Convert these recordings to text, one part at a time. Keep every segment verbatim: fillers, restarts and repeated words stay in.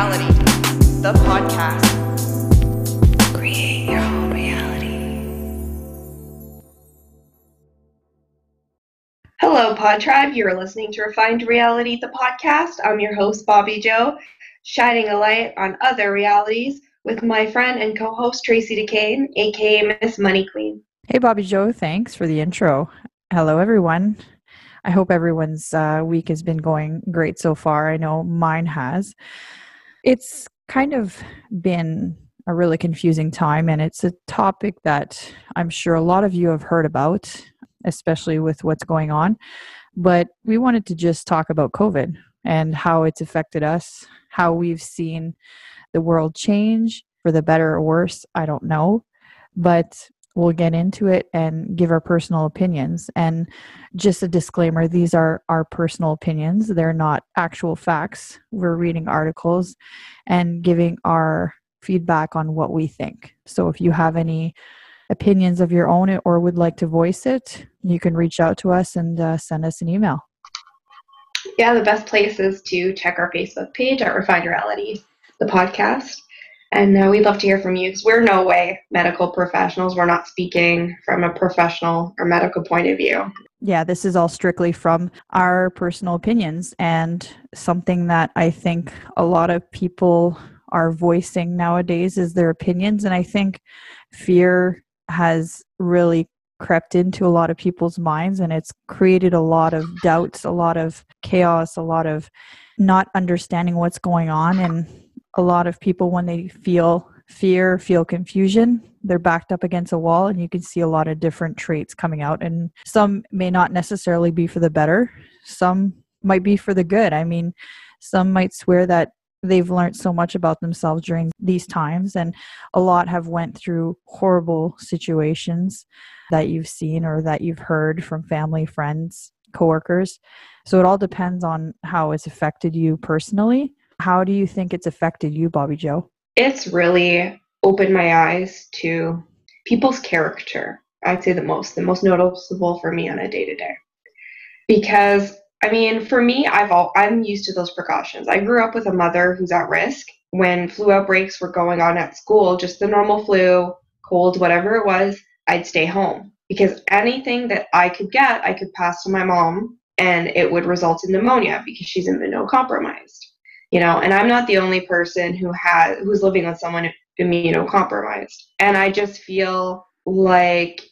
Reality, the podcast. Create your own reality. Hello, Pod Tribe. You're listening to Refined Reality, the podcast. I'm your host, Bobby Joe, shining a light on other realities with my friend and co-host, Tracy DeCaine, a k a. Miss Money Queen. Hey, Bobby Joe. Thanks for the intro. Hello, everyone. I hope everyone's uh, week has been going great so far. I know mine has. It's kind of been a really confusing time, and it's a topic that I'm sure a lot of you have heard about, especially with what's going on. But we wanted to just talk about COVID and how it's affected us, how we've seen the world change, for the better or worse, I don't know. But we'll get into it and give our personal opinions. And just a disclaimer, these are our personal opinions. They're not actual facts. We're reading articles and giving our feedback on what we think. So if you have any opinions of your own or would like to voice it, you can reach out to us and uh, send us an email. Yeah, the best place is to check our Facebook page at Refined Reality, the podcast. And uh, we'd love to hear from you because we're no way medical professionals. We're not speaking from a professional or medical point of view. Yeah, this is all strictly from our personal opinions and something that I think a lot of people are voicing nowadays is their opinions. And I think fear has really crept into a lot of people's minds, and it's created a lot of doubts, a lot of chaos, a lot of not understanding what's going on. And a lot of people, when they feel fear, feel confusion, they're backed up against a wall, and you can see a lot of different traits coming out. And some may not necessarily be for the better. Some might be for the good. I mean, some might swear that they've learned so much about themselves during these times, and a lot have went through horrible situations that you've seen or that you've heard from family, friends, coworkers. So it all depends on how it's affected you personally. How do you think it's affected you, Bobby Joe? It's really opened my eyes to people's character. I'd say the most, the most noticeable for me on a day-to-day. Because, I mean, for me, I've all, I'm used to those precautions. I grew up with a mother who's at risk. When flu outbreaks were going on at school, just the normal flu, cold, whatever it was, I'd stay home. Because anything that I could get, I could pass to my mom, and it would result in pneumonia because she's immunocompromised. You know, and I'm not the only person who has, who's living with someone immunocompromised. And I just feel like,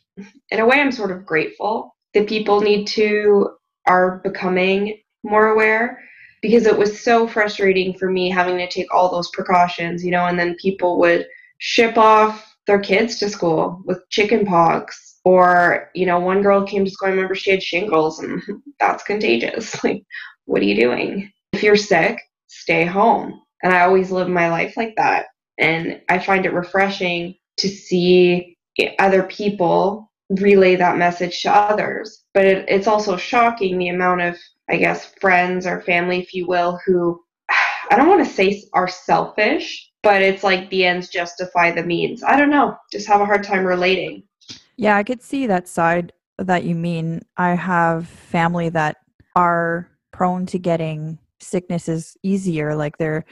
in a way, I'm sort of grateful that people need to, are becoming more aware, because it was so frustrating for me having to take all those precautions, you know, and then people would ship off their kids to school with chicken pox, or, you know, one girl came to school, I remember she had shingles, and that's contagious. Like, what are you doing? If you're sick, stay home. And I always live my life like that. And I find it refreshing to see other people relay that message to others. But it, it's also shocking the amount of, I guess, friends or family, if you will, who, I don't want to say are selfish, but it's like the ends justify the means. I don't know. Just have a hard time relating. Yeah, I could see that side that you mean. I have family that are prone to getting sickness is easier, like their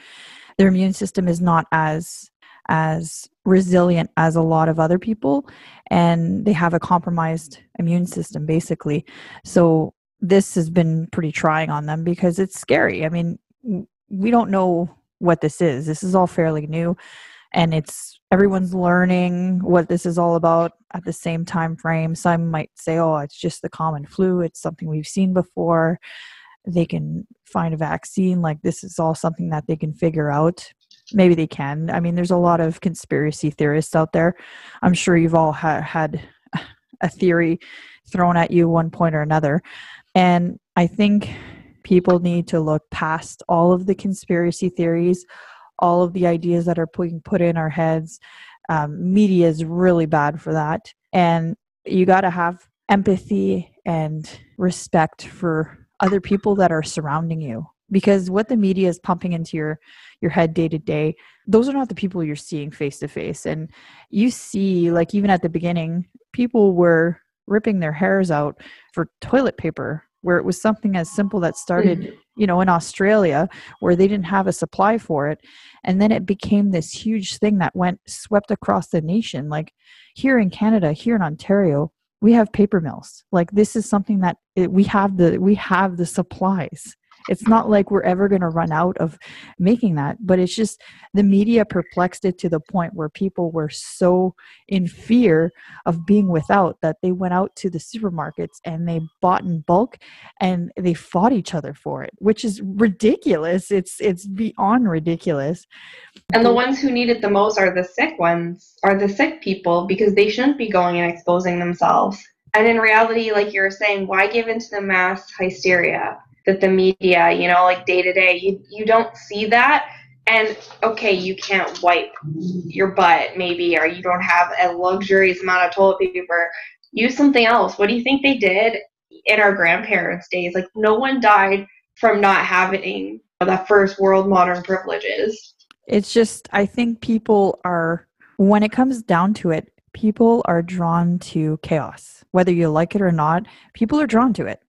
their immune system is not as as resilient as a lot of other people, and they have a compromised immune system basically. So this has been pretty trying on them because it's scary. I mean, we don't know what this is. This is all fairly new, and it's everyone's learning what this is all about at the same time frame. Some might say, oh, it's just the common flu, it's something we've seen before, they can find a vaccine, like this is all something that they can figure out. Maybe they can. I mean, there's a lot of conspiracy theorists out there. I'm sure you've all ha- had a theory thrown at you one point or another. And I think people need to look past all of the conspiracy theories, all of the ideas that are being put in our heads. Um, media is really bad for that. And you got to have empathy and respect for other people that are surrounding you, because what the media is pumping into your your head day to day, those are not the people you're seeing face to face. And you see, like even at the beginning, people were ripping their hairs out for toilet paper, where it was something as simple that started, you know, in Australia where they didn't have a supply for it. And then it became this huge thing that went swept across the nation. Like here in Canada, here in Ontario, we have paper mills. Like this is something that it, we have the, we have the supplies. It's not like we're ever going to run out of making that, but it's just the media perplexed it to the point where people were so in fear of being without that they went out to the supermarkets and they bought in bulk and they fought each other for it, which is ridiculous. It's it's beyond ridiculous. And the ones who need it the most are the sick ones, are the sick people, because they shouldn't be going and exposing themselves. And in reality, like you were saying, why give in to the mass hysteria that the media, you know, like day to day, you, you don't see that. And okay, you can't wipe your butt maybe, or you don't have a luxurious amount of toilet paper. Use something else. What do you think they did in our grandparents' days? Like no one died from not having the first world modern privileges. It's just, I think people are, when it comes down to it, people are drawn to chaos. Whether you like it or not, people are drawn to it.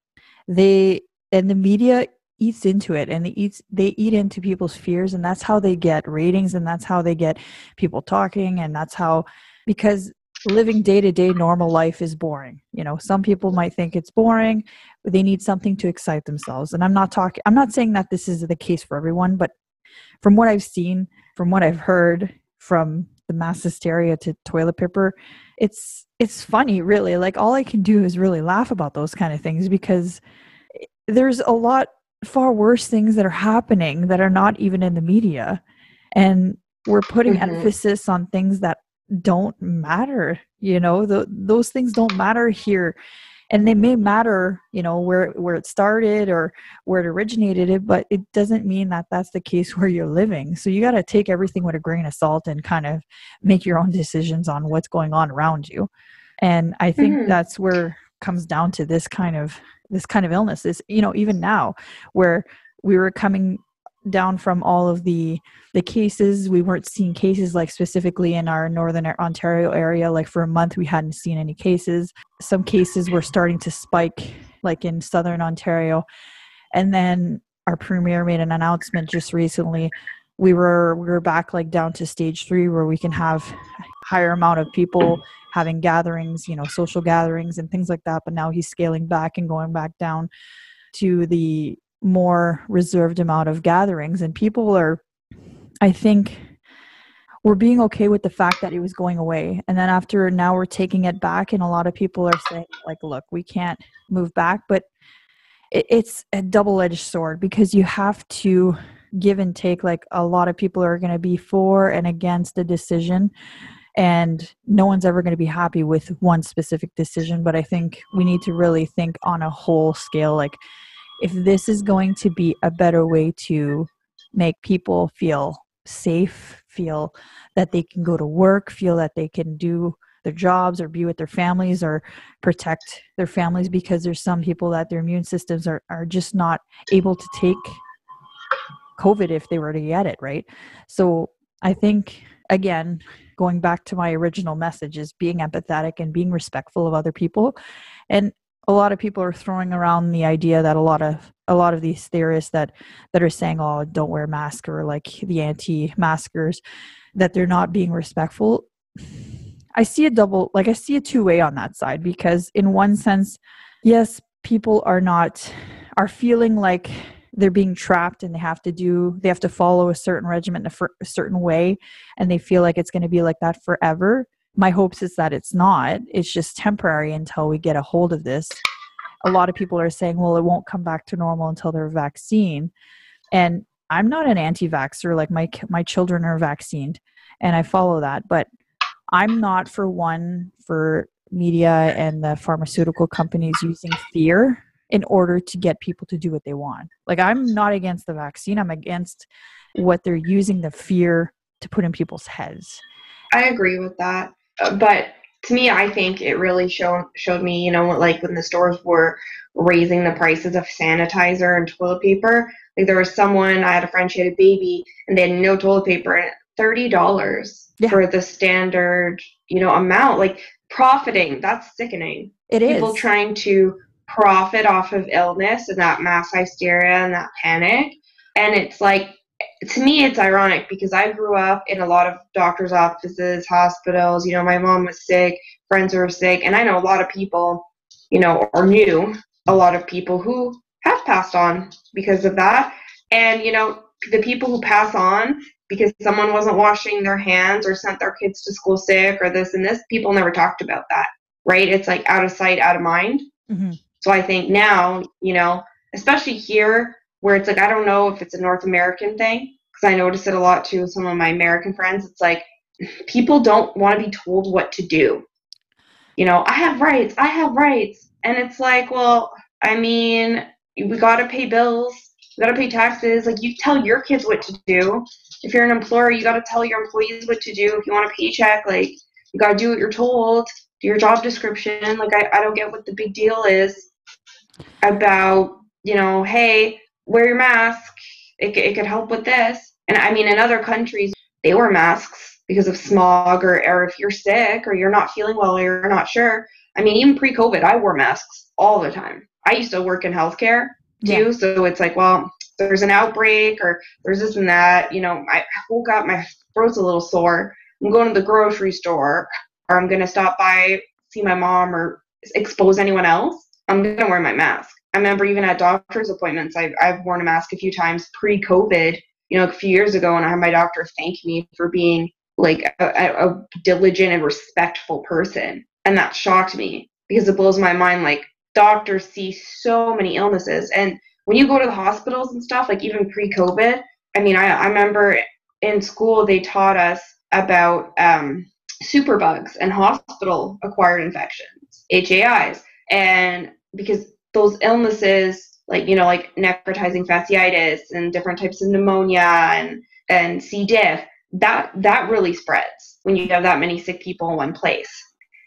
They, And the media eats into it, and they eat, they eat into people's fears, and that's how they get ratings, and that's how they get people talking, and that's how, because living day-to-day normal life is boring. You know, some people might think it's boring, but they need something to excite themselves. And I'm not talking, I'm not saying that this is the case for everyone, but from what I've seen, from what I've heard, from the mass hysteria to toilet paper, it's it's funny, really. Like, all I can do is really laugh about those kind of things, because there's a lot far worse things that are happening that are not even in the media. And we're putting mm-hmm. emphasis on things that don't matter. You know, the, those things don't matter here. And they may matter, you know, where, where it started or where it originated, but it doesn't mean that that's the case where you're living. So you got to take everything with a grain of salt and kind of make your own decisions on what's going on around you. And I think mm-hmm. that's where it comes down to this kind of this kind of illness is, you know, even now where we were coming down from all of the, the cases, we weren't seeing cases like specifically in our Northern Ontario area. Like for a month, we hadn't seen any cases. Some cases were starting to spike like in Southern Ontario. And then our premier made an announcement just recently. We were, we were back like down to stage three where we can have higher amount of people having gatherings, you know, social gatherings and things like that. But now he's scaling back and going back down to the more reserved amount of gatherings. And people are, I think, we're being okay with the fact that it was going away. And then after now we're taking it back and a lot of people are saying like, look, we can't move back. But it, it's a double-edged sword because you have to give and take. Like a lot of people are going to be for and against the decision. And no one's ever going to be happy with one specific decision. But I think we need to really think on a whole scale, like if this is going to be a better way to make people feel safe, feel that they can go to work, feel that they can do their jobs or be with their families or protect their families, because there's some people that their immune systems are, are just not able to take COVID if they were to get it, right? So I think, again, going back to my original message is being empathetic and being respectful of other people. And a lot of people are throwing around the idea that a lot of a lot of these theorists that, that are saying, oh, don't wear a mask, or like the anti-maskers, that they're not being respectful. I see a double, like I see a two-way on that side, because in one sense, yes, people are not, are feeling like they're being trapped and they have to do, they have to follow a certain regimen, a, a certain way. And they feel like it's going to be like that forever. My hopes is that it's not, it's just temporary until we get a hold of this. A lot of people are saying, well, it won't come back to normal until there's a vaccine. And I'm not an anti-vaxxer. Like my, my children are vaccinated and I follow that, but I'm not for one for media and the pharmaceutical companies using fear in order to get people to do what they want. Like I'm not against the vaccine. I'm against what they're using the fear to put in people's heads. I agree with that. But to me, I think it really showed showed me, you know, like when the stores were raising the prices of sanitizer and toilet paper, like there was someone, I had a friend, she had a baby and they had no toilet paper and thirty dollars yeah. for the standard, you know, amount, like profiting. That's sickening. It is. People trying to profit off of illness and that mass hysteria and that panic. And it's like, to me, it's ironic because I grew up in a lot of doctors' offices, hospitals. You know, my mom was sick, friends were sick, and I know a lot of people, you know, or knew a lot of people who have passed on because of that. And, you know, the people who pass on because someone wasn't washing their hands or sent their kids to school sick or this and this, people never talked about that, right? It's like out of sight, out of mind. Mm-hmm. So I think now, you know, especially here, where it's like, I don't know if it's a North American thing, because I notice it a lot too with some of my American friends. It's like, people don't want to be told what to do. You know, I have rights, I have rights. And it's like, well, I mean, we got to pay bills, we got to pay taxes. Like, you tell your kids what to do. If you're an employer, you got to tell your employees what to do. If you want a paycheck, like, you got to do what you're told, do your job description. Like, I, I don't get what the big deal is about, you know, hey, wear your mask, it, it could help with this. And I mean, in other countries, they wear masks because of smog or, or if you're sick or you're not feeling well or you're not sure. I mean, even pre-COVID, I wore masks all the time. I used to work in healthcare too. Yeah. So it's like, well, there's an outbreak or there's this and that. You know, I woke up, my throat's a little sore. I'm going to the grocery store, or I'm going to stop by, see my mom or expose anyone else. I'm going to wear my mask. I remember even at doctor's appointments, I've, I've worn a mask a few times pre-COVID, you know, a few years ago, and I had my doctor thank me for being like a, a diligent and respectful person. And that shocked me because it blows my mind. Like, doctors see so many illnesses. And when you go to the hospitals and stuff, like even pre-COVID, I mean, I, I remember in school, they taught us about um, superbugs and hospital acquired infections, H A Is. And because those illnesses, like, you know, like necrotizing fasciitis and different types of pneumonia and, and C. diff, that, that really spreads when you have that many sick people in one place.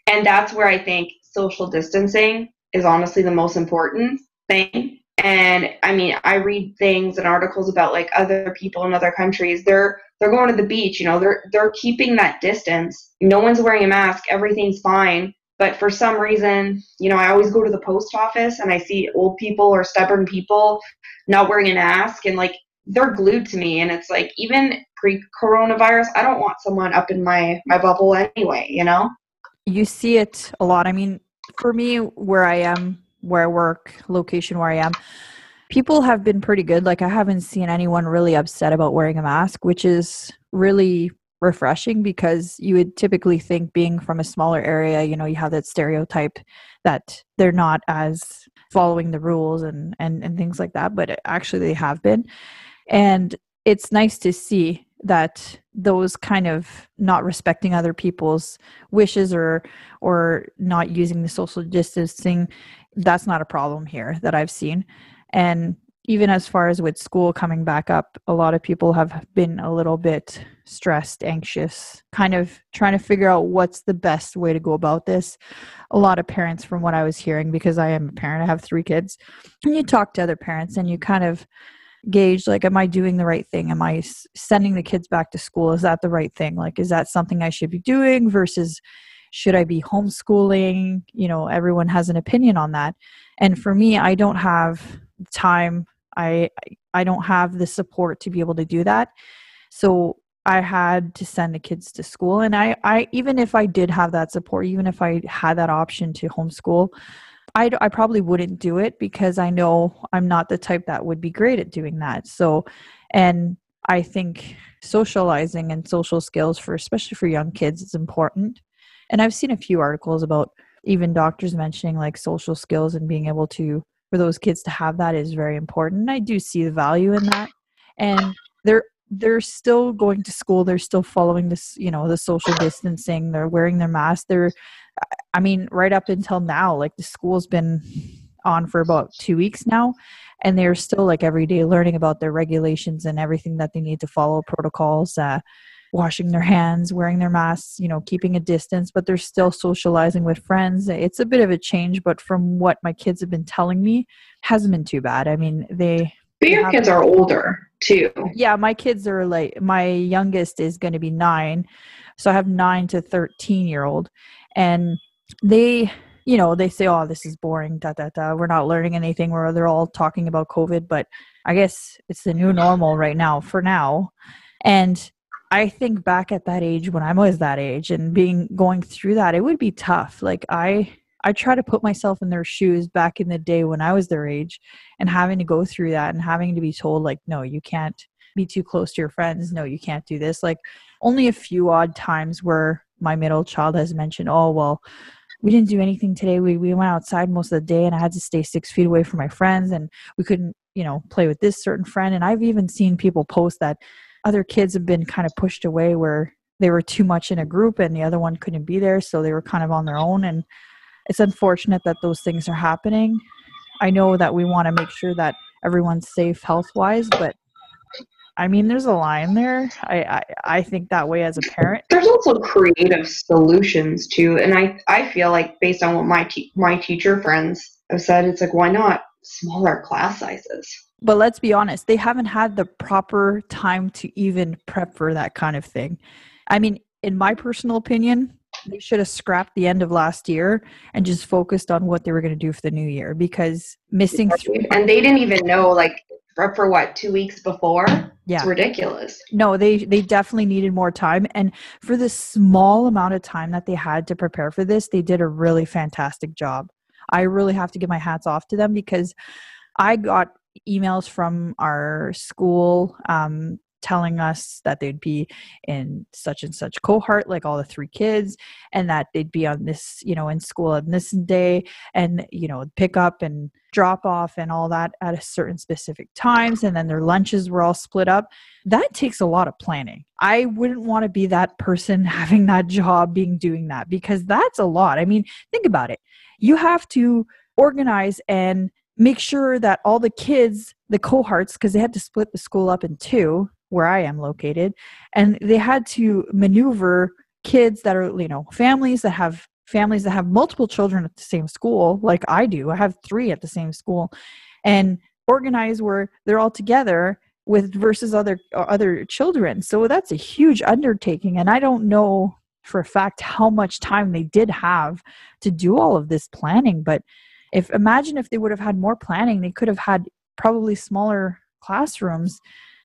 And that's where I think social distancing is honestly the most important thing. And I mean, I read things and articles about like other people in other countries, they're, they're going to the beach, you know, they're, they're keeping that distance. No one's wearing a mask. Everything's fine. But for some reason, you know, I always go to the post office and I see old people or stubborn people not wearing a mask, and like they're glued to me. And it's like, even pre-coronavirus, I don't want someone up in my, my bubble anyway, you know? You see it a lot. I mean, for me, where I am, where I work, location where I am, people have been pretty good. Like, I haven't seen anyone really upset about wearing a mask, which is really refreshing, because you would typically think, being from a smaller area, you know, you have that stereotype that they're not as following the rules and, and, and things like that, but actually they have been. And it's nice to see that those kind of not respecting other people's wishes or, or not using the social distancing, that's not a problem here that I've seen. And even as far as with school coming back up, a lot of people have been a little bit stressed, anxious, kind of trying to figure out what's the best way to go about this. A lot of parents, from what I was hearing, because I am a parent, I have three kids, and you talk to other parents and you kind of gauge, like, am I doing the right thing? Am I sending the kids back to school? Is that the right thing? Like, is that something I should be doing versus should I be homeschooling? You know, everyone has an opinion on that. And for me, I don't have time. I I don't have the support to be able to do that. So I had to send the kids to school. And I, I even if I did have that support, even if I had that option to homeschool, I, I probably wouldn't do it, because I know I'm not the type that would be great at doing that. So, and I think socializing and social skills for, especially for young kids, is important. And I've seen a few articles about even doctors mentioning like social skills and being able to, for those kids to have that, is very important. I do see the value in that. And they're they're still going to school. They're still following this, you know, the social distancing. They're wearing their masks. They're, I mean, right up until now, like the school's been on for about two weeks now, and they're still like every day learning about their regulations and everything that they need to follow, protocols, uh, washing their hands, wearing their masks, you know, keeping a distance, but they're still socializing with friends. It's a bit of a change, but from what my kids have been telling me, hasn't been too bad. I mean, they... But your kids are older too. Yeah, my kids are like, my youngest is going to be nine. So I have nine to thirteen year old, and they you know, they say, oh, this is boring, da, da, da. We're not learning anything. We're, they're all talking about COVID, but I guess it's the new normal right now for now. And I think back at that age when I was that age and being going through that, it would be tough. Like I, I try to put myself in their shoes back in the day when I was their age and having to go through that and having to be told like, no, you can't be too close to your friends. No, you can't do this. Like only a few odd times where my middle child has mentioned, oh, well, we didn't do anything today. We we went outside most of the day and I had to stay six feet away from my friends and we couldn't, you know, play with this certain friend. And I've even seen people post that other kids have been kind of pushed away where they were too much in a group and the other one couldn't be there. So they were kind of on their own. And it's unfortunate that those things are happening. I know that we want to make sure that everyone's safe health-wise, but I mean, there's a line there. I, I, I think that way as a parent. There's also creative solutions too. And I, I feel like based on what my, te- my teacher friends have said, it's like, why not smaller class sizes? But let's be honest, they haven't had the proper time to even prep for that kind of thing. I mean, in my personal opinion, they should have scrapped the end of last year and just focused on what they were going to do for the new year because missing. Three- and they didn't even know like for, for what, two weeks before? Yeah. It's ridiculous. No, they, they definitely needed more time. And for the small amount of time that they had to prepare for this, they did a really fantastic job. I really have to give my hats off to them because I got emails from our school, um, telling us that they'd be in such and such cohort, like all the three kids, and that they'd be on this, you know, in school on this day and, you know, pick up and drop off and all that at a certain specific times. And then their lunches were all split up. That takes a lot of planning. I wouldn't want to be that person having that job being doing that because that's a lot. I mean, think about it. You have to organize and make sure that all the kids, the cohorts, because they had to split the school up in two, where I am located, and they had to maneuver kids that are, you know, families that have families that have multiple children at the same school, like I do. I have three at the same school, and organize where they're all together with versus other other children. So that's a huge undertaking, and I don't know for a fact how much time they did have to do all of this planning. But if imagine if they would have had more planning, they could have had probably smaller classrooms.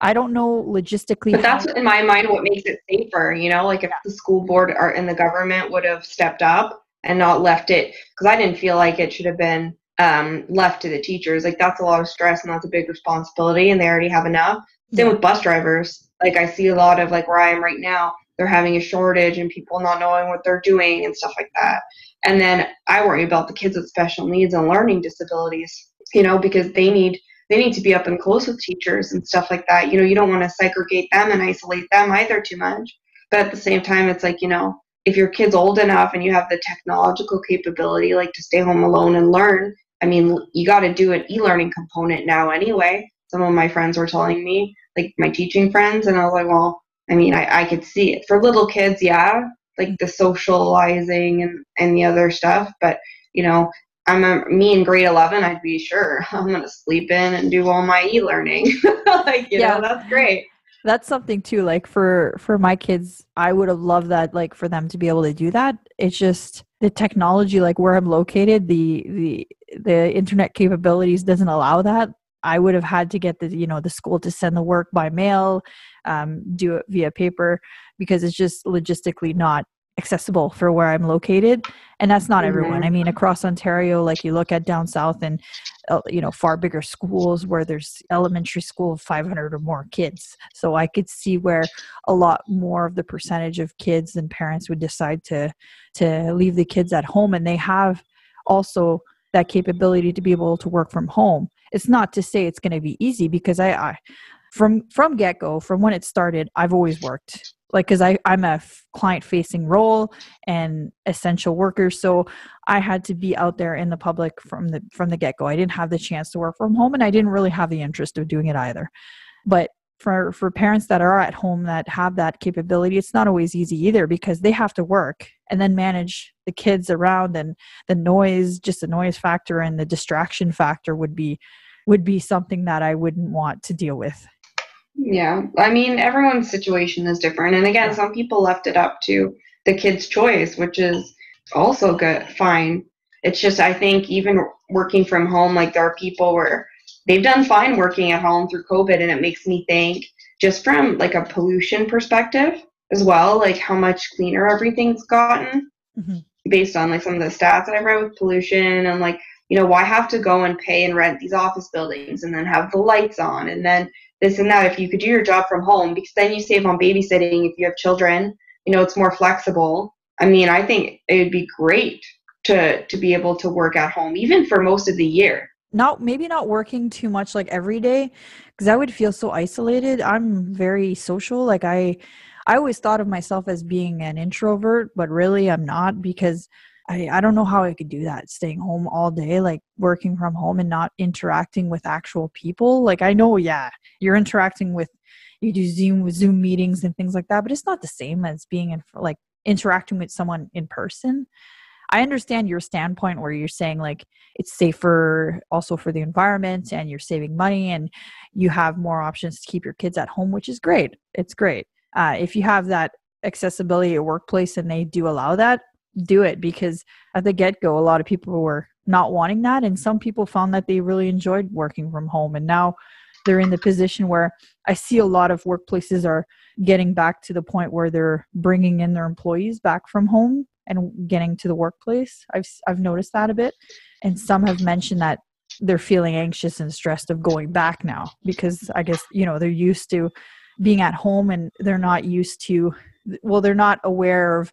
I don't know logistically. But that's in my mind what makes it safer, you know, like if the school board or and the government would have stepped up and not left it, because I didn't feel like it should have been um, left to the teachers. Like that's a lot of stress and that's a big responsibility and they already have enough. Same with bus drivers. Like I see a lot of like where I am right now, they're having a shortage and people not knowing what they're doing and stuff like that. And then I worry about the kids with special needs and learning disabilities, you know, because they need They need to be up and close with teachers and stuff like that. You know, you don't want to segregate them and isolate them either too much. But at the same time, it's like, you know, if your kid's old enough and you have the technological capability, like to stay home alone and learn, I mean, you got to do an e-learning component now anyway. Some of my friends were telling me, like my teaching friends, and I was like, well, I mean, I, I could see it. For little kids, yeah, like the socializing and, and the other stuff. But, you know, I'm a, me in grade eleven, I'd be sure I'm going to sleep in and do all my e-learning. Like, you yeah. know, that's great. That's something too, like for, for my kids, I would have loved that, like for them to be able to do that. It's just the technology, like where I'm located, the, the, the internet capabilities doesn't allow that. I would have had to get the, you know, the school to send the work by mail, um, do it via paper because it's just logistically not accessible for where I'm located. And that's not everyone. I mean, across Ontario, like you look at down south and, uh, you know, far bigger schools where there's elementary school of five hundred or more kids. So I could see where a lot more of the percentage of kids and parents would decide to, to leave the kids at home. And they have also that capability to be able to work from home. It's not to say it's going to be easy because I, I from, from get-go, from when it started, I've always worked. Like, cause I, I'm a f- client facing role and essential worker. So I had to be out there in the public from the, from the get go. I didn't have the chance to work from home and I didn't really have the interest of doing it either. But for, for parents that are at home that have that capability, it's not always easy either because they have to work and then manage the kids around and the noise, just the noise factor and the distraction factor would be, would be something that I wouldn't want to deal with. Yeah. I mean, everyone's situation is different. And again, some people left it up to the kid's choice, which is also good, fine. it's just, I think even working from home, like there are people where they've done fine working at home through COVID, and it makes me think just from like a pollution perspective as well, like how much cleaner everything's gotten mm-hmm. based on like some of the stats that I read with pollution and like, you know, why have to go and pay and rent these office buildings and then have the lights on and then this and that if you could do your job from home, because then you save on babysitting if you have children, you know, it's more flexible. I mean, I think it would be great to to be able to work at home, even for most of the year. Not maybe not working too much like every day, because I would feel so isolated. I'm very social. Like I, I always thought of myself as being an introvert, but really I'm not, because I, I don't know how I could do that, staying home all day, like working from home and not interacting with actual people. Like I know, yeah, you're interacting with, you do Zoom Zoom meetings and things like that, but it's not the same as being in like interacting with someone in person. I understand your standpoint where you're saying like it's safer also for the environment and you're saving money and you have more options to keep your kids at home, which is great. It's great. Uh, if you have that accessibility at workplace and they do allow that, do it, because at the get-go, a lot of people were not wanting that. And some people found that they really enjoyed working from home. And now they're in the position where I see a lot of workplaces are getting back to the point where they're bringing in their employees back from home and getting to the workplace. I've I've noticed that a bit. And some have mentioned that they're feeling anxious and stressed of going back now, because I guess, you know, they're used to being at home and they're not used to, well, they're not aware of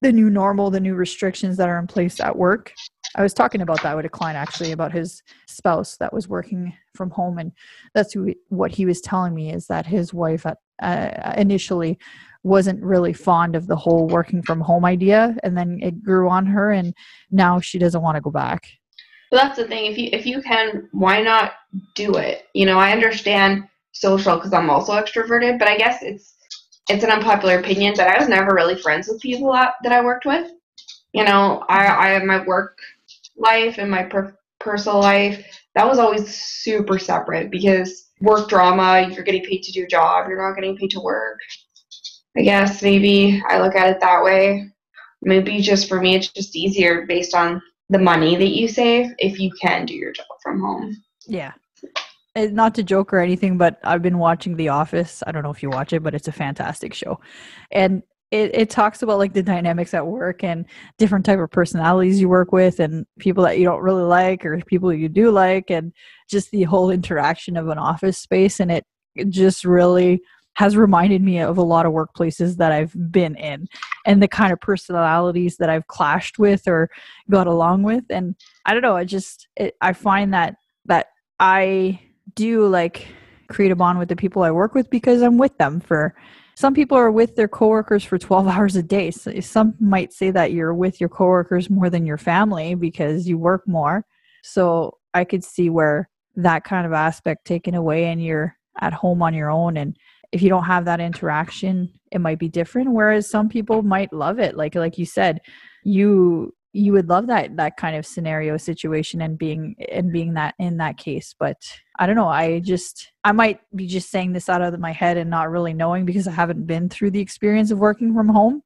the new normal, the new restrictions that are in place at work. I was talking about that with a client actually, about his spouse that was working from home. And that's who, what he was telling me is that his wife at, uh, initially wasn't really fond of the whole working from home idea. And then it grew on her and now she doesn't want to go back. Well, that's the thing. If you, if you can, why not do it? You know, I understand social because I'm also extroverted, but I guess it's, it's an unpopular opinion, but I was never really friends with people that, that I worked with. You know, I, I have my work life and my per- personal life. That was always super separate, because work drama, you're getting paid to do a job. You're not getting paid to work. I guess maybe I look at it that way. Maybe just for me, it's just easier based on the money that you save if you can do your job from home. Yeah. Not to joke or anything, but I've been watching The Office. I don't know if you watch it, but it's a fantastic show. And it, it talks about like the dynamics at work and different type of personalities you work with and people that you don't really like or people you do like, and just the whole interaction of an office space. And it, it just really has reminded me of a lot of workplaces that I've been in and the kind of personalities that I've clashed with or got along with. And I don't know, I just, it, I find that, that I... do like create a bond with the people I work with, because I'm with them for, some people are with their coworkers for twelve hours a day. So some might say that you're with your coworkers more than your family because you work more. So I could see where that kind of aspect taken away and you're at home on your own. And if you don't have that interaction, it might be different. Whereas some people might love it. Like, like you said, you, you would love that, that kind of scenario situation and being, and being that in that case. But I don't know. I just, I might be just saying this out of my head and not really knowing, because I haven't been through the experience of working from home.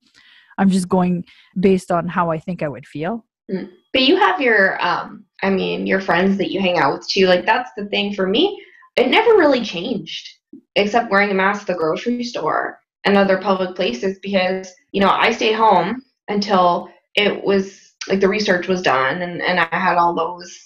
I'm just going based on how I think I would feel. But you have your, um, I mean, your friends that you hang out with too. Like that's the thing for me. It never really changed except wearing a mask at the grocery store and other public places, because, you know, I stayed home until it was, like the research was done and, and I had all those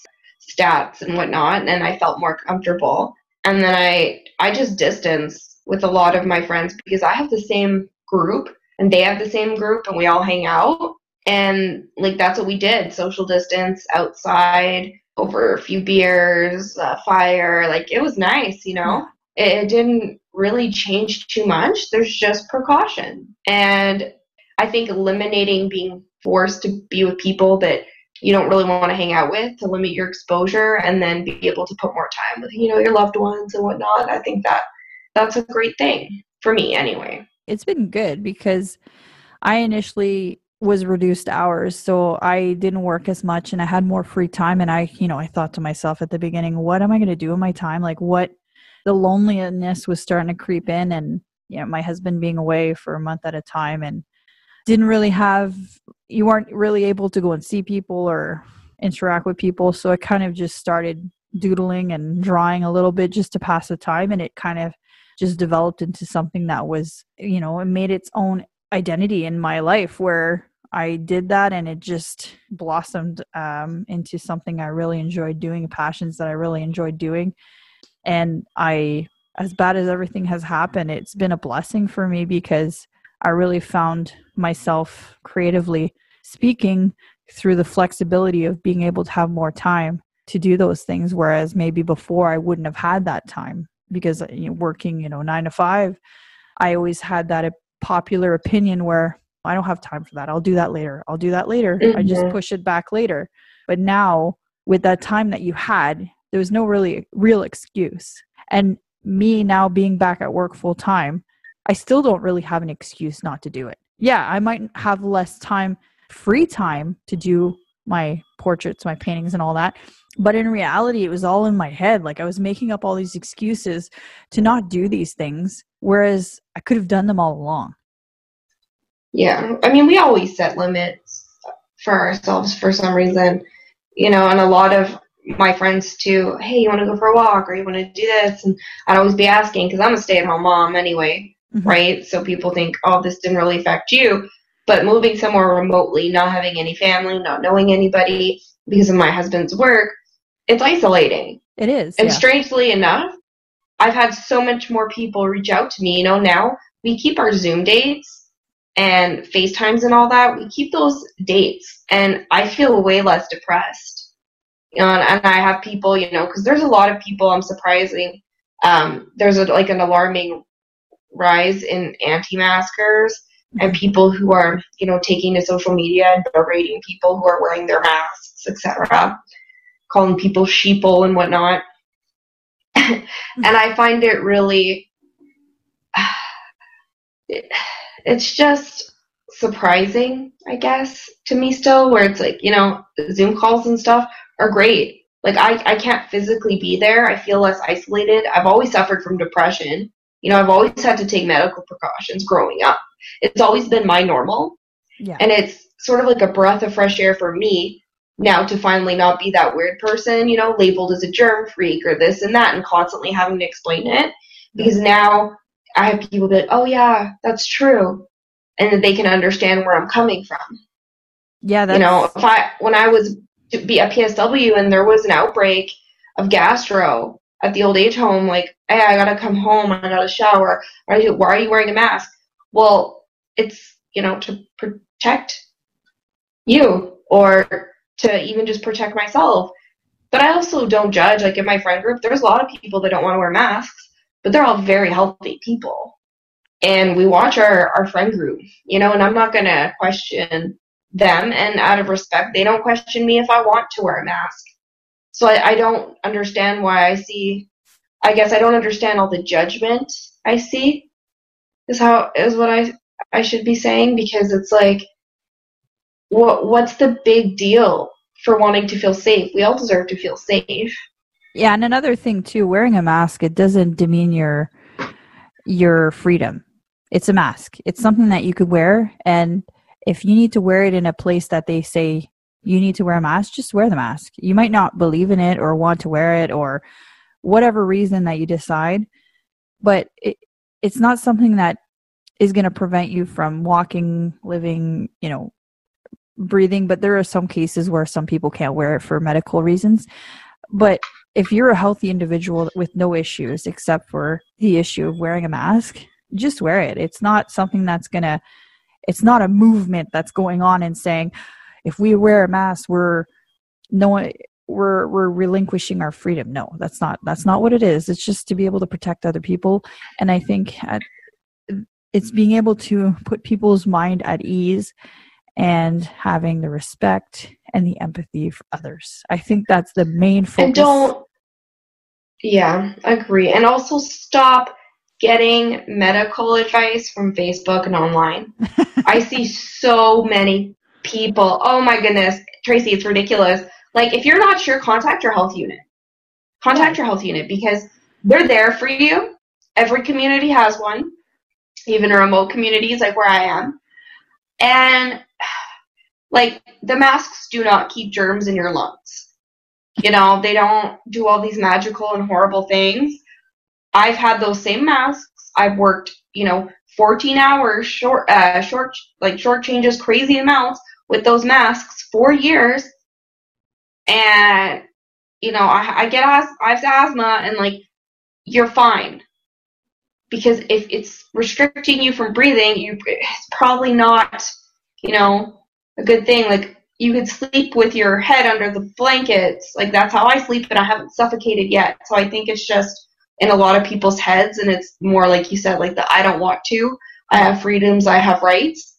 stats and whatnot, and I felt more comfortable. And then I, I just distanced with a lot of my friends, because I have the same group and they have the same group and we all hang out. And like, that's what we did. Social distance outside over a few beers, uh, fire. Like it was nice, you know, it, it didn't really change too much. There's just precaution. And I think eliminating being forced to be with people that you don't really want to hang out with, to limit your exposure and then be able to put more time with, you know, your loved ones and whatnot. I think that that's a great thing for me anyway. It's been good, because I initially was reduced hours, so I didn't work as much and I had more free time. And I, you know, I thought to myself at the beginning, what am I going to do with my time? Like what, the loneliness was starting to creep in, and, you know, my husband being away for a month at a time and didn't really have, you weren't really able to go and see people or interact with people. So I kind of just started doodling and drawing a little bit just to pass the time. And it kind of just developed into something that was, you know, it made its own identity in my life where I did that, and it just blossomed um, into something I really enjoyed doing, passions that I really enjoyed doing. And I, as bad as everything has happened, it's been a blessing for me because I really found myself creatively speaking through the flexibility of being able to have more time to do those things. Whereas maybe before I wouldn't have had that time because, you know, working, you know, nine to five, I always had that popular opinion where I don't have time for that. I'll do that later. I'll do that later. Mm-hmm. I just push it back later. But now with that time that you had, there was no really real excuse. And me now being back at work full time, I still don't really have an excuse not to do it. Yeah, I might have less time, free time to do my portraits, my paintings and all that. But in reality, it was all in my head. Like I was making up all these excuses to not do these things, whereas I could have done them all along. Yeah. I mean, we always set limits for ourselves for some reason, you know, and a lot of my friends too, hey, you want to go for a walk or you want to do this? And I'd always be asking because I'm a stay-at-home mom anyway, mm-hmm. right? So people think, oh, this didn't really affect you. But moving somewhere remotely, not having any family, not knowing anybody because of my husband's work, it's isolating. It is. And yeah. Strangely enough, I've had so much more people reach out to me. You know, now we keep our Zoom dates and FaceTimes and all that, we keep those dates, and I feel way less depressed. You know, and, and I have people, you know, because there's a lot of people, I'm surprising, um, there's a, like an alarming rise in anti-maskers and people who are, you know, taking to social media and berating people who are wearing their masks, et cetera, calling people sheeple and whatnot. And I find it really... it, It's just surprising, I guess, to me still, where it's like, you know, Zoom calls and stuff are great. Like, I, I can't physically be there. I feel less isolated. I've always suffered from depression. You know, I've always had to take medical precautions growing up. It's always been my normal. Yeah. And it's sort of like a breath of fresh air for me now to finally not be that weird person, you know, labeled as a germ freak or this and that and constantly having to explain it. Because now I have people be like, oh, yeah, that's true. And that they can understand where I'm coming from. Yeah, that's... You know, if I, when I was to be at P S W and there was an outbreak of gastro at the old age home, like, hey, I got to come home. I got to shower. Why are you wearing a mask? Well, it's, you know, to protect you or to even just protect myself. But I also don't judge. Like, in my friend group, there's a lot of people that don't want to wear masks. But they're all very healthy people. And we watch our, our friend group, you know, and I'm not going to question them. And out of respect, they don't question me if I want to wear a mask. So I, I don't understand why I see, I guess I don't understand all the judgment I see is how is what I I should be saying. Because it's like, what what's the big deal for wanting to feel safe? We all deserve to feel safe. Yeah, and another thing too, wearing a mask, it doesn't demean your your freedom. It's a mask. It's something that you could wear, and if you need to wear it in a place that they say you need to wear a mask, just wear the mask. You might not believe in it or want to wear it or whatever reason that you decide, but it, it's not something that is going to prevent you from walking, living, you know, breathing. But there are some cases where some people can't wear it for medical reasons. But if you're a healthy individual with no issues except for the issue of wearing a mask, just wear it. It's not something that's going to, it's not a movement that's going on and saying, if we wear a mask, we're no, we're, we're relinquishing our freedom. No, that's not, that's not what it is. It's just to be able to protect other people. And I think at, it's being able to put people's mind at ease and having the respect and the empathy for others. I think that's the main focus. And don't, yeah, I agree. And also stop getting medical advice from Facebook and online. I see so many people, oh my goodness, Tracy, it's ridiculous. Like, if you're not sure, contact your health unit. Contact your health unit because they're there for you. Every community has one, even remote communities like where I am. And like, the masks do not keep germs in your lungs. You know, they don't do all these magical and horrible things. I've had those same masks. I've worked, you know, fourteen hours short, uh, short, like short changes, crazy amounts with those masks for years. And, you know, I, I get asthma, I have asthma, and like, you're fine. Because if it's restricting you from breathing, you, it's probably not, you know, a good thing. Like, you could sleep with your head under the blankets. Like, that's how I sleep, and I haven't suffocated yet. So I think it's just in a lot of people's heads, and it's more like you said, like the I don't want to. I have freedoms. I have rights.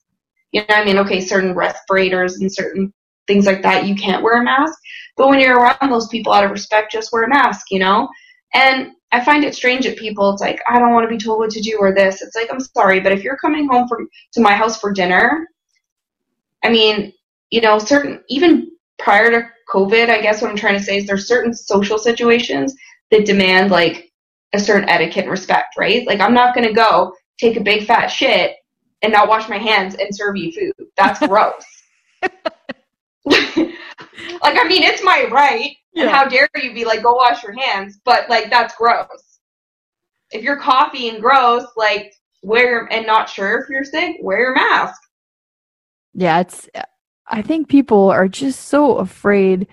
You know what I mean? Okay, certain respirators and certain things like that, you can't wear a mask. But when you're around those people, out of respect, just wear a mask, you know? And I find it strange at people. It's like, I don't want to be told what to do or this. It's like, I'm sorry, but if you're coming home from to my house for dinner, I mean, you know, certain, even prior to COVID, I guess what I'm trying to say is there's certain social situations that demand like a certain etiquette and respect, right? Like, I'm not going to go take a big fat shit and not wash my hands and serve you food. That's gross. Like, I mean, it's my right. Yeah. And how dare you be like, go wash your hands, but like, that's gross. If you're coughing gross, like, wear your, and not sure if you're sick, wear your mask. Yeah, it's, I think people are just so afraid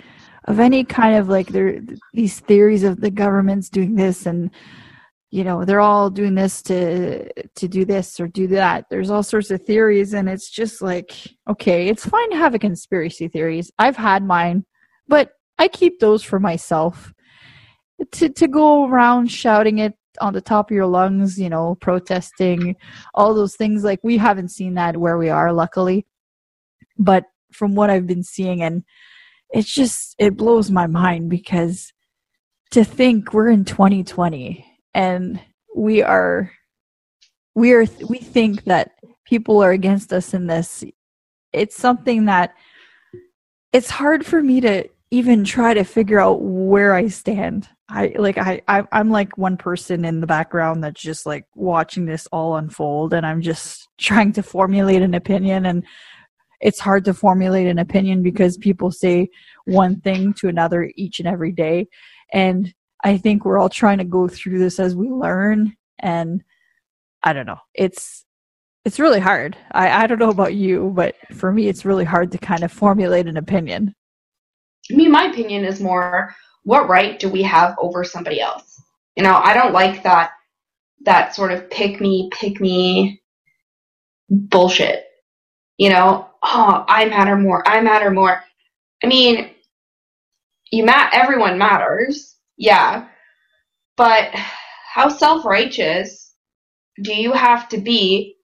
of any kind of like, there these theories of the government's doing this, and you know, they're all doing this to to do this or do that. There's all sorts of theories, and it's just like, okay, it's fine to have a conspiracy theories. I've had mine, but I keep those for myself. To to go around shouting it on the top of your lungs, you know, protesting all those things, like, we haven't seen that where we are, luckily. But from what I've been seeing, and it's just, it blows my mind, because to think we're in twenty twenty and we are, we are, we think that people are against us in this. It's something that it's hard for me to even try to figure out where I stand. I like, I, I I'm like one person in the background that's just like watching this all unfold, and I'm just trying to formulate an opinion, and it's hard to formulate an opinion because people say one thing to another each and every day. And I think we're all trying to go through this as we learn. And I don't know, it's, it's really hard. I, I don't know about you, but for me, it's really hard to kind of formulate an opinion. I mean, my opinion is more, what right do we have over somebody else? You know, I don't like that, that sort of pick me, pick me bullshit. You know, oh, I matter more, I matter more. I mean, you ma- everyone matters, yeah. But how self-righteous do you have to be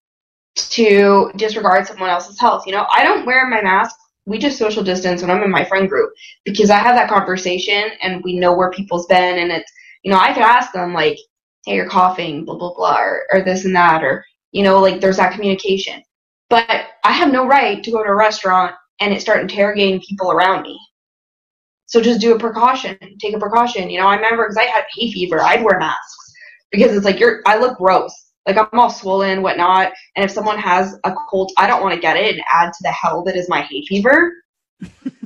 to disregard someone else's health? You know, I don't wear my mask. We just social distance when I'm in my friend group, because I have that conversation and we know where people's been, and it's, you know, I could ask them like, hey, you're coughing, blah, blah, blah, or, or this and that, or, you know, like, there's that communication. But I have no right to go to a restaurant and it start interrogating people around me. So just do a precaution, take a precaution. You know, I remember because I had hay fever, I'd wear masks because it's like, you're, I look gross. Like, I'm all swollen, whatnot. And if someone has a cold, I don't want to get it and add to the hell that is my hay fever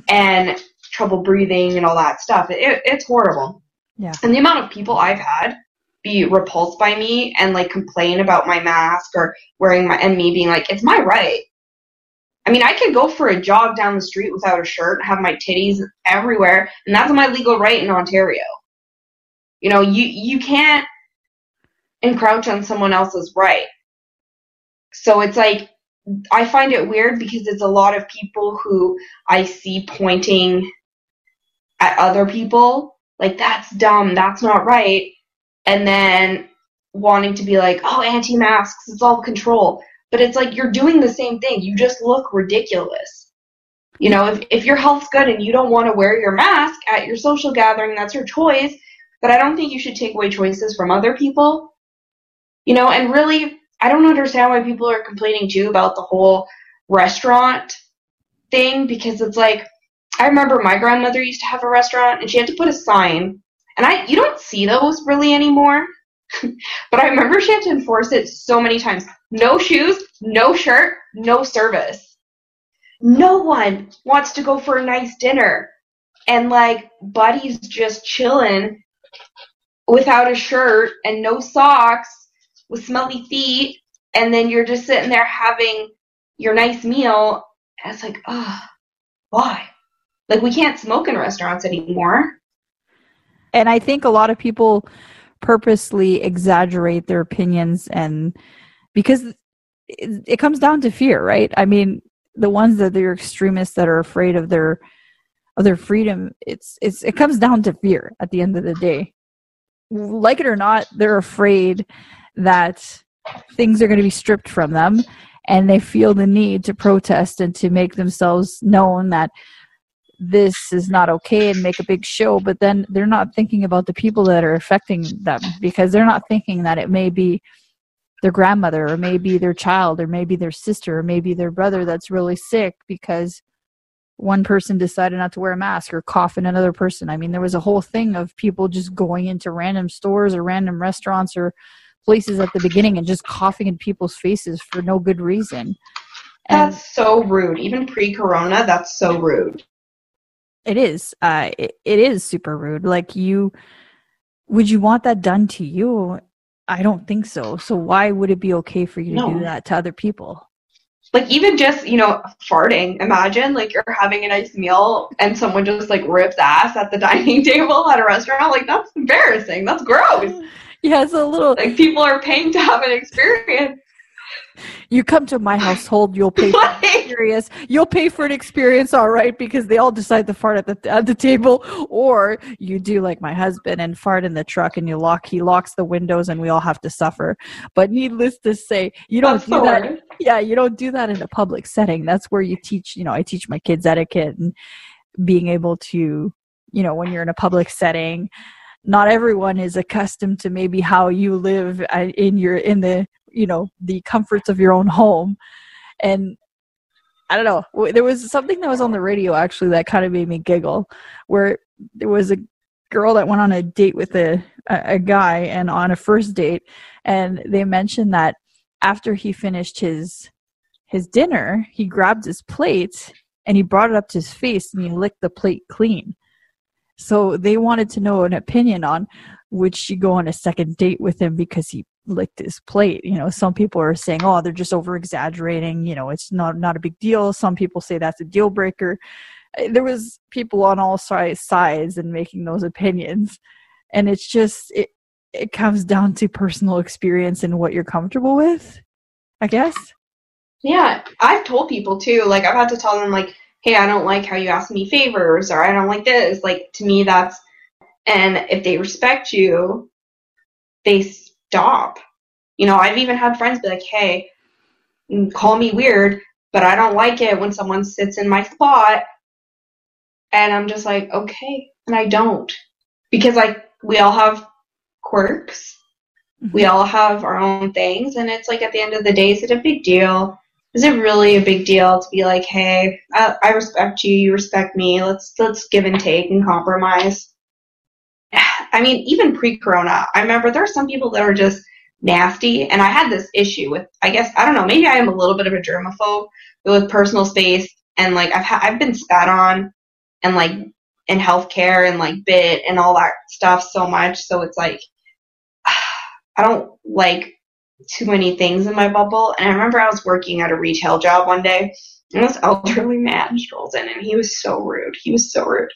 and trouble breathing and all that stuff. It, it, it's horrible. Yeah. And the amount of people I've had be repulsed by me and like complain about my mask or wearing my, and me being like, it's my right. I mean, I can go for a jog down the street without a shirt, have my titties everywhere, and that's my legal right in Ontario. You know, you, you can't encroach on someone else's right. So it's like, I find it weird because it's a lot of people who I see pointing at other people like, that's dumb, that's not right. And then wanting to be like, oh, anti-masks, it's all control. But it's like, you're doing the same thing. You just look ridiculous. You know, if, if your health's good and you don't want to wear your mask at your social gathering, that's your choice. But I don't think you should take away choices from other people. You know, and really, I don't understand why people are complaining too about the whole restaurant thing. Because it's like, I remember my grandmother used to have a restaurant and she had to put a sign. And I, you don't see those really anymore, but I remember she had to enforce it so many times. No shoes, no shirt, no service. no one wants to go for a nice dinner. And, like, Buddy's just chilling without a shirt and no socks with smelly feet. And then you're just sitting there having your nice meal. And it's like, oh, why? Like, we can't smoke in restaurants anymore. And I think a lot of people purposely exaggerate their opinions, and because it, it comes down to fear, right? I mean, the ones that they're extremists that are afraid of their of their freedom, it's it's it comes down to fear at the end of the day. Like it or not, they're afraid that things are going to be stripped from them, and they feel the need to protest and to make themselves known that this is not okay and make a big show. But then they're not thinking about the people that are affecting them, because they're not thinking that it may be their grandmother, or maybe their child, or maybe their sister, or maybe their brother that's really sick because one person decided not to wear a mask or cough in another person. I mean, there was a whole thing of people just going into random stores or random restaurants or places at the beginning and just coughing in people's faces for no good reason. And that's so rude. Even pre-corona, that's so rude. It is. Uh, it, it is super rude. Like, you, would you want that done to you? I don't think so. So why would it be okay for you to no. do that to other people? Like, even just, you know, farting. Imagine, like, you're having a nice meal and someone just, like, rips ass at the dining table at a restaurant. Like, that's embarrassing. That's gross. Yeah, it's a little. Like, people are paying to have an experience. You come to my household, you'll pay for an experience. You'll pay for an experience, all right, because they all decide to fart at the at the table, or you do like my husband and fart in the truck, and you lock he locks the windows, and we all have to suffer. But needless to say, you don't That's do that. Word. Yeah, you don't do that in a public setting. That's where you teach. You know, I teach my kids etiquette and being able to, you know, when you're in a public setting. Not everyone is accustomed to maybe how you live in your in the you know the comforts of your own home. And I don't know, there was something that was on the radio actually that kind of made me giggle, where there was a girl that went on a date with a a guy, and on a first date, and they mentioned that after he finished his his dinner, he grabbed his plate and he brought it up to his face and he licked the plate clean. So they wanted to know an opinion on, would she go on a second date with him because he licked his plate? You know, some people are saying, oh, they're just over exaggerating. You know, it's not, not a big deal. Some people say that's a deal breaker. There was people on all sides and making those opinions. And it's just, it, it comes down to personal experience and what you're comfortable with, I guess. Yeah. I've told people too, like, I've had to tell them, like, hey, I don't like how you ask me favors, or I don't like this. Like, to me, that's, and if they respect you, they stop. You know, I've even had friends be like, hey, call me weird, but I don't like it when someone sits in my spot. And I'm just like, okay. And I don't. Because, like, we all have quirks. Mm-hmm. We all have our own things. And it's like, at the end of the day, is it a big deal? Is it really a big deal to be like, hey, I, I respect you, you respect me, let's let's give and take and compromise? I mean, even pre-corona, I remember there are some people that are just nasty, and I had this issue with, I guess, I don't know, maybe I am a little bit of a germaphobe, but with personal space, and, like, I've, ha- I've been spat on, and, like, in healthcare, and, like, bit, and all that stuff so much, so it's like, I don't like too many things in my bubble. And I remember I was working at a retail job one day, and this elderly man strolls in, and he was so rude. He was so rude.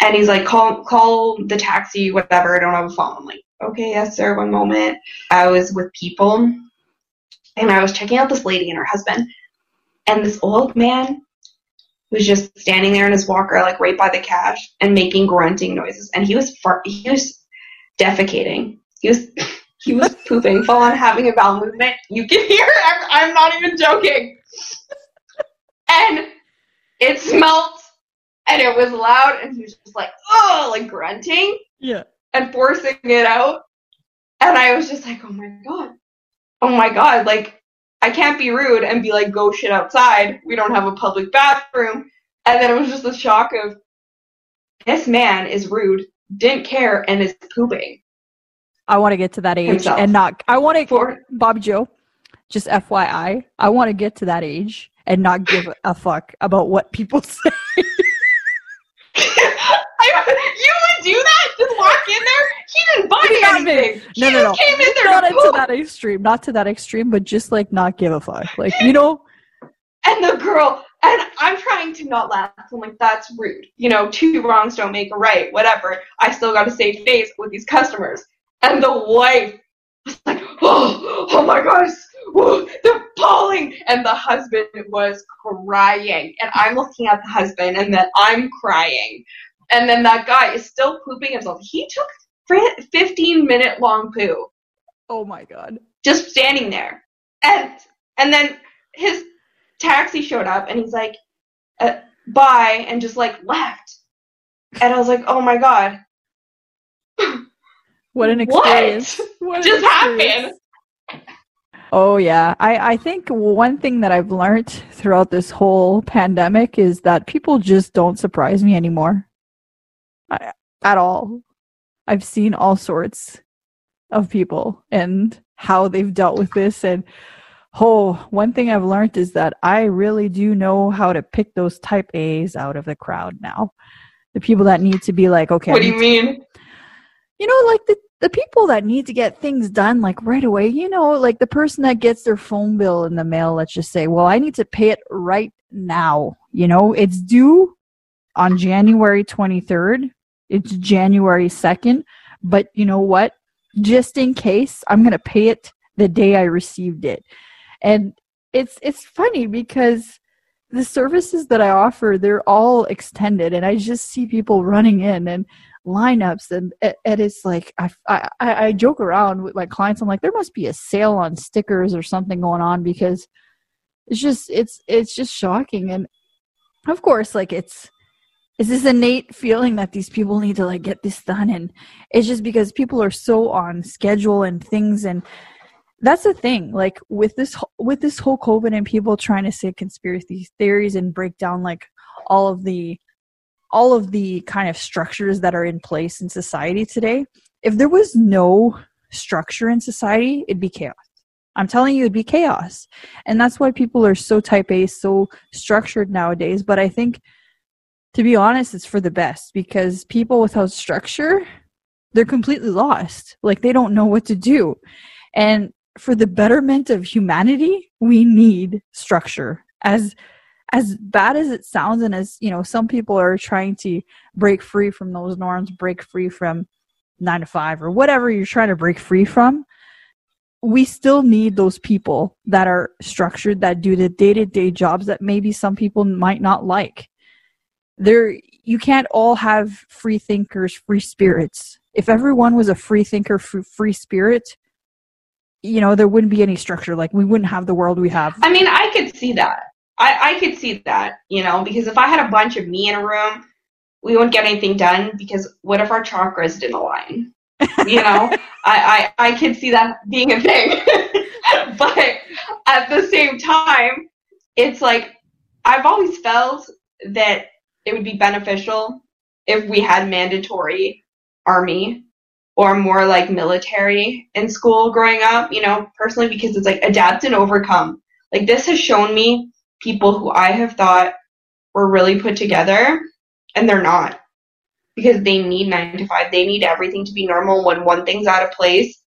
And he's like, call call the taxi, whatever, I don't have a phone. I'm like, okay, yes, sir, one moment. I was with people, and I was checking out this lady and her husband, and this old man was just standing there in his walker, like, right by the cash, and making grunting noises. And he was far- he was defecating. He was... He was pooping full on, having a bowel movement. You can hear it. I'm, I'm not even joking. And it smelled, and it was loud, and he was just like, oh, like grunting. Yeah. And forcing it out. And I was just like, oh, my God. Oh, my God. Like, I can't be rude and be like, go shit outside. We don't have a public bathroom. And then it was just a shock of, this man is rude, didn't care, and is pooping. I want to get to that age himself. And not, I want to, Bobby Joe, just F Y I, I want to get to that age and not give a fuck about what people say. I, you would do that? Just walk in there? He didn't buy he anything. Didn't, no, he no, just no. came in there not to, to that extreme. Not to that extreme, but just like not give a fuck. Like, you know. And the girl, and I'm trying to not laugh. I'm like, that's rude. You know, two wrongs don't make a right, whatever. I still got to save face with these customers. And the wife was like, oh, oh my gosh, oh, they're falling. And the husband was crying. And I'm looking at the husband, and then I'm crying. And then that guy is still pooping himself. He took a fifteen-minute-long poo. Oh, my God. Just standing there. And and then his taxi showed up, and he's like, uh, bye, and just, like, left. And I was like, oh, my God. What an experience. What, what an just experience. happened? Oh, yeah. I, I think one thing that I've learned throughout this whole pandemic is that people just don't surprise me anymore. I, at all. I've seen all sorts of people and how they've dealt with this, and oh, one thing I've learned is that I really do know how to pick those type A's out of the crowd now. The people that need to be like, okay, what do you mean? To, you know, like the the people that need to get things done like right away, you know, like the person that gets their phone bill in the mail, let's just say, well, I need to pay it right now. You know, it's due on January twenty-third, it's January second, but you know what? Just in case, I'm going to pay it the day I received it. And it's it's funny because the services that I offer, they're all extended, and I just see people running in and lineups, and, and it's like, I, I, I joke around with my clients, I'm like, there must be a sale on stickers or something going on, because it's just, it's, it's just shocking. And of course, like it's, It's this innate feeling that these people need to like get this done, and it's just because people are so on schedule and things, and that's the thing. Like with this with this whole COVID and people trying to say conspiracy theories and break down like all of the all of the kind of structures that are in place in society today. If there was no structure in society, it'd be chaos. I'm telling you, it'd be chaos, and that's why people are so type A, so structured nowadays. But I think, to be honest, it's for the best, because people without structure, they're completely lost. Like they don't know what to do. And for the betterment of humanity, we need structure. As as bad as it sounds, and as, you know, some people are trying to break free from those norms, break free from nine to five or whatever you're trying to break free from, we still need those people that are structured, that do the day-to-day jobs that maybe some people might not like. There, you can't all have free thinkers, free spirits. If everyone was a free thinker, free, free spirit, you know, there wouldn't be any structure. Like, we wouldn't have the world we have. I mean, I could see that. I, I could see that, you know, because if I had a bunch of me in a room, we wouldn't get anything done, because what if our chakras didn't align? You know, I, I, I could see that being a thing. But at the same time, it's like, I've always felt that it would be beneficial if we had mandatory army or more like military in school growing up, you know, personally, because it's like adapt and overcome. Like this has shown me people who I have thought were really put together, and they're not, because they need nine to five. They need everything to be normal. When one thing's out of place,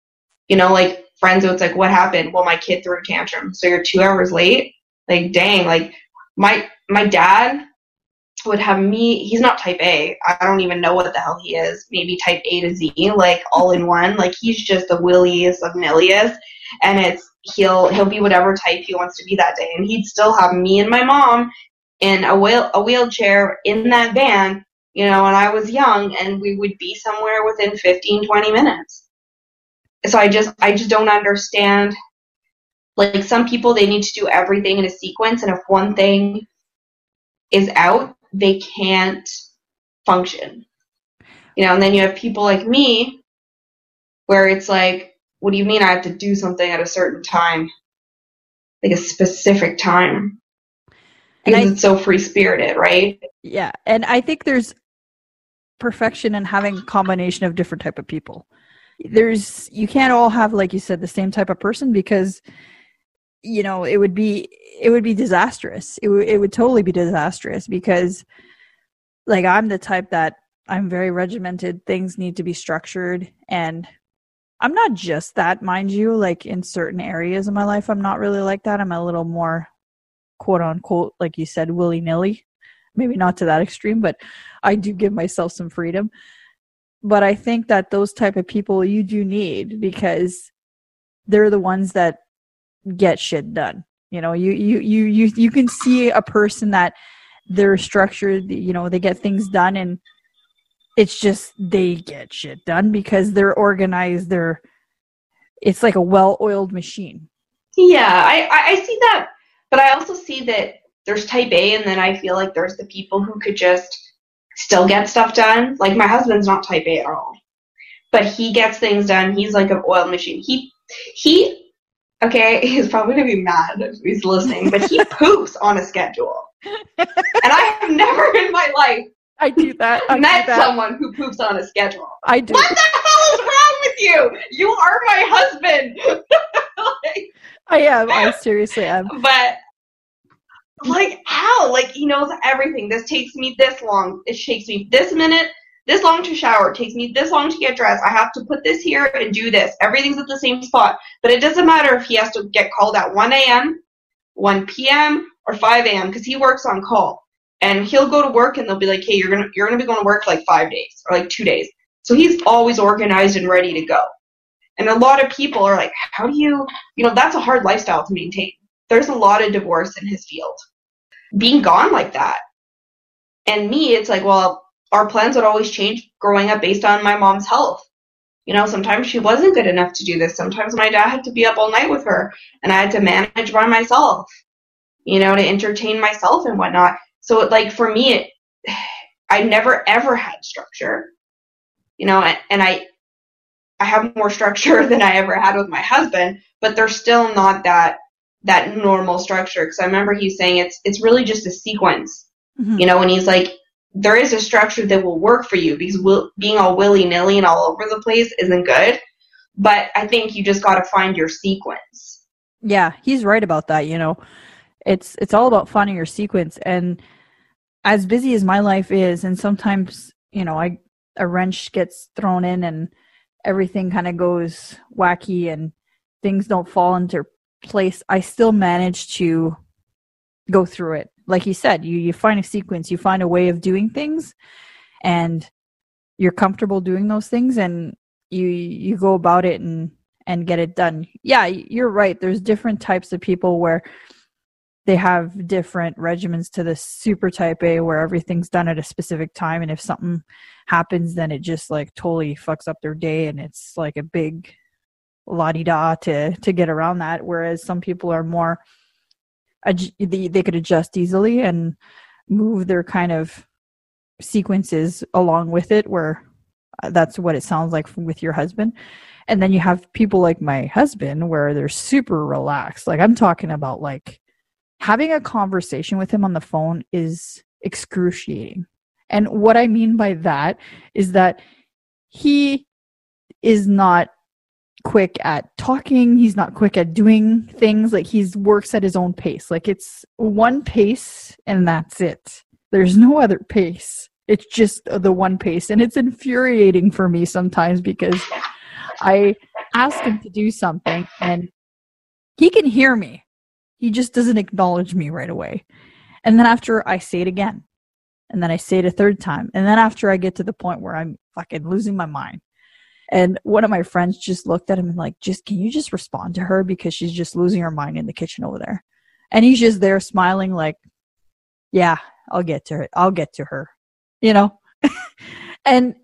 you know, like friends, it's like, what happened? Well, my kid threw a tantrum. So you're two hours late. Like, dang, like my, my dad would have me, he's not type A, I don't even know what the hell he is, maybe type A to Z, like all in one, like he's just the williest of nilliest, and it's, he'll he'll be whatever type he wants to be that day, and he'd still have me and my mom in a wheel a wheelchair in that van, you know, and I was young, and we would be somewhere within fifteen, twenty minutes, so I just, I just don't understand, like some people, they need to do everything in a sequence, and if one thing is out, they can't function, you know, and then you have people like me where it's like, what do you mean I have to do something at a certain time, like a specific time, because and I, it's so free-spirited, right? Yeah, and I think there's perfection in having a combination of different type of people. There's, you can't all have, like you said, the same type of person, because you know, it would be, it would be disastrous. It would, it would totally be disastrous because like, I'm the type that I'm very regimented. Things need to be structured. And I'm not just that, mind you, like in certain areas of my life, I'm not really like that. I'm a little more quote unquote, like you said, willy nilly, maybe not to that extreme, but I do give myself some freedom. But I think that those type of people you do need because they're the ones that get shit done. You know, you, you, you, you, you can see a person that they're structured, you know, they get things done and it's just, they get shit done because they're organized. They're, it's like a well-oiled machine. Yeah. I, I see that, but I also see that there's type A, and then I feel like there's the people who could just still get stuff done. Like my husband's not type A at all, but he gets things done. He's like an oil machine. He, he, okay, he's probably going to be mad if he's listening, but he poops on a schedule. And I have never in my life I do that. I met do that. someone who poops on a schedule. I do. What the hell is wrong with you? You are my husband. Like, I am. I seriously am. But, like, how? Like, he knows everything. This takes me this long. It takes me this minute, this long to shower. It takes me this long to get dressed. I have to put this here and do this. Everything's at the same spot. But it doesn't matter if he has to get called at one a.m., one p.m., or five a.m. because he works on call. And he'll go to work and they'll be like, hey, you're gonna you're gonna be going to work for like five days or like two days. So he's always organized and ready to go. And a lot of people are like, how do you, you know, that's a hard lifestyle to maintain. There's a lot of divorce in his field. Being gone like that. And me, it's like, well, our plans would always change growing up based on my mom's health. You know, sometimes she wasn't good enough to do this. Sometimes my dad had to be up all night with her and I had to manage by myself, you know, to entertain myself and whatnot. So, it, like, for me, it, I never, ever had structure, you know, and, and I I have more structure than I ever had with my husband, but there's still not that that normal structure. Because I remember he saying it's it's really just a sequence, mm-hmm. you know, and he's like, there is a structure that will work for you because we'll, being all willy-nilly and all over the place isn't good. But I think you just got to find your sequence. Yeah, he's right about that, you know. It's it's all about finding your sequence. And as busy as my life is, and sometimes, you know, I a wrench gets thrown in and everything kind of goes wacky and things don't fall into place, I still manage to go through it. Like you said, you, you find a sequence, you find a way of doing things, and you're comfortable doing those things, and you you go about it and, and get it done. Yeah, you're right. There's different types of people where they have different regimens to the super type A where everything's done at a specific time. And if something happens, then it just like totally fucks up their day. And it's like a big la-di-da to, to get around that. Whereas some people are more, they, they could adjust easily and move their kind of sequences along with it, where that's what it sounds like with your husband. And then you have people like my husband where they're super relaxed. Like I'm talking about like, having a conversation with him on the phone is excruciating. And what I mean by that is that he is not quick at talking. He's not quick at doing things. Like he works at his own pace. Like it's one pace and that's it. There's no other pace. It's just the one pace. And it's infuriating for me sometimes because I ask him to do something and he can hear me. He just doesn't acknowledge me right away. And then after I say it again, and then I say it a third time. And then after I get to the point where I'm fucking losing my mind. And one of my friends just looked at him and like, just, can you just respond to her? Because she's just losing her mind in the kitchen over there. And he's just there smiling like, yeah, I'll get to her. I'll get to her, you know? And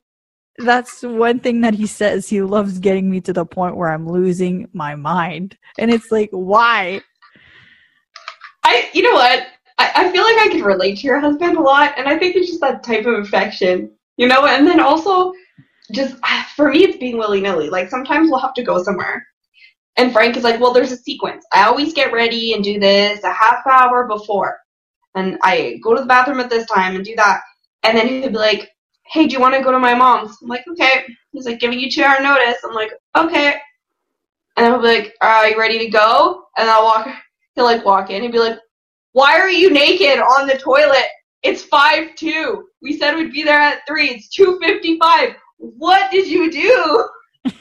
that's one thing that he says. He loves getting me to the point where I'm losing my mind. And it's like, why? I, you know what? I, I feel like I can relate to your husband a lot, and I think it's just that type of affection, you know? And then also, just, for me, it's being willy-nilly. Like, sometimes we'll have to go somewhere. And Frank is like, well, there's a sequence. I always get ready and do this a half hour before. And I go to the bathroom at this time and do that. And then he'll be like, hey, do you want to go to my mom's? I'm like, okay. He's like, giving you two hour notice. I'm like, okay. And I'll be like, are you ready to go? And I'll walk He'll like walk in and be like, why are you naked on the toilet? It's five two. We said we'd be there at three. It's two fifty-five. What did you do? Like,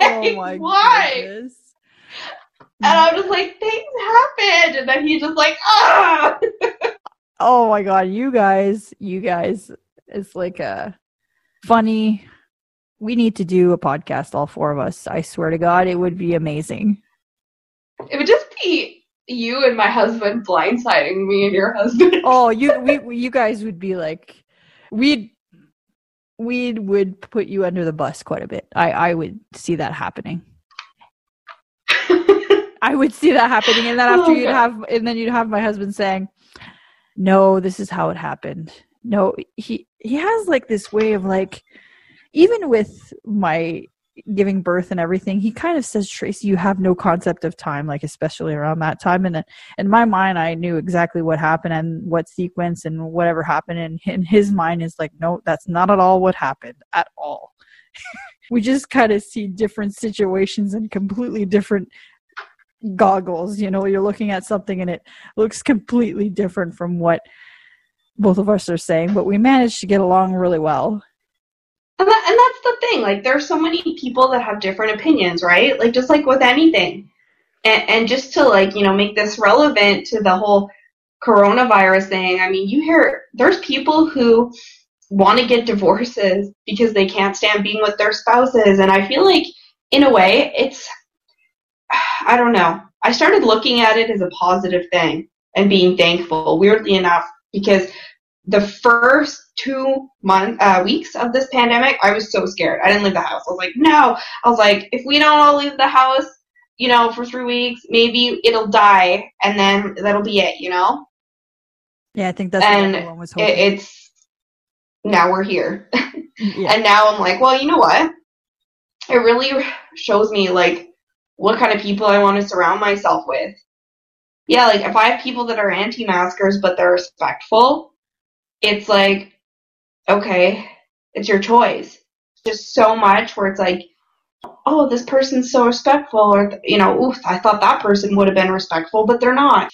oh my why? Goodness. And I was like, things happened. And then he just like, ah. Oh my God. You guys, you guys, it's like a funny. We need to do a podcast, all four of us. I swear to God, it would be amazing. It would just be you and my husband blindsiding me and your husband. Oh, you we, we you guys would be like, we'd we would put you under the bus quite a bit. I, I would see that happening. I would see that happening, and then after oh, you'd God. have, and then you'd have my husband saying, "No, this is how it happened." No, he he has like this way of like, even with my giving birth and everything, he kind of says, "Tracy, you have no concept of time, like especially around that time." And in my mind, I knew exactly what happened and what sequence and whatever happened. And in his mind, is like, "No, that's not at all what happened at all." We just kind of see different situations and completely different goggles. You know, you're looking at something and it looks completely different from what both of us are saying, but we managed to get along really well. And, that, and that's the thing, like there's so many people that have different opinions, right? Like just like with anything, and, and just to like, you know, make this relevant to the whole coronavirus thing, I mean, you hear there's people who want to get divorces because they can't stand being with their spouses, and I feel like in a way it's, I don't know. I started looking at it as a positive thing and being thankful, weirdly enough, because the first two month, uh, weeks of this pandemic, I was so scared. I didn't leave the house. I was like, no. I was like, if we don't all leave the house, you know, for three weeks, maybe it'll die, and then that'll be it, you know? Yeah, I think that's and what everyone was hoping. It, it's now we're here. Yeah. And now I'm like, well, you know what? It really shows me, like, what kind of people I want to surround myself with. Yeah, like, if I have people that are anti-maskers but they're respectful, it's like, okay, it's your choice. Just so much where it's like, oh, this person's so respectful, or, you know, oof, I thought that person would have been respectful, but they're not.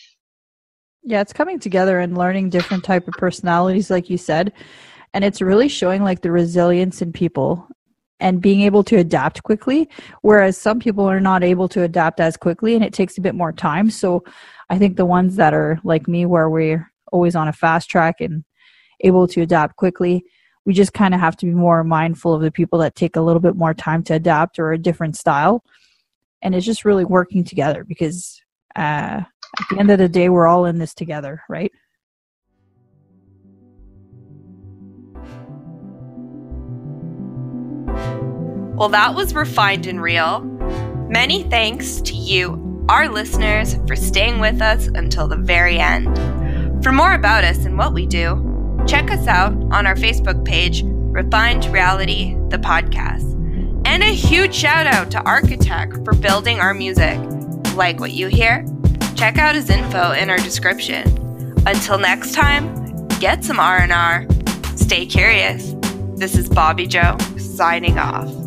Yeah, it's coming together and learning different type of personalities, like you said, and it's really showing, like, the resilience in people and being able to adapt quickly, whereas some people are not able to adapt as quickly and it takes a bit more time. So I think the ones that are like me, where we're always on a fast track and able to adapt quickly, we just kind of have to be more mindful of the people that take a little bit more time to adapt or a different style. And it's just really working together because uh, at the end of the day, we're all in this together, right? Well, that was Refined and Real. Many thanks to you, our listeners, for staying with us until the very end. For more about us and what we do, check us out on our Facebook page, Refined Reality, the podcast. And a huge shout out to Architect for building our music. Like what you hear? Check out his info in our description. Until next time, get some R and R. Stay curious. This is Bobby Joe signing off.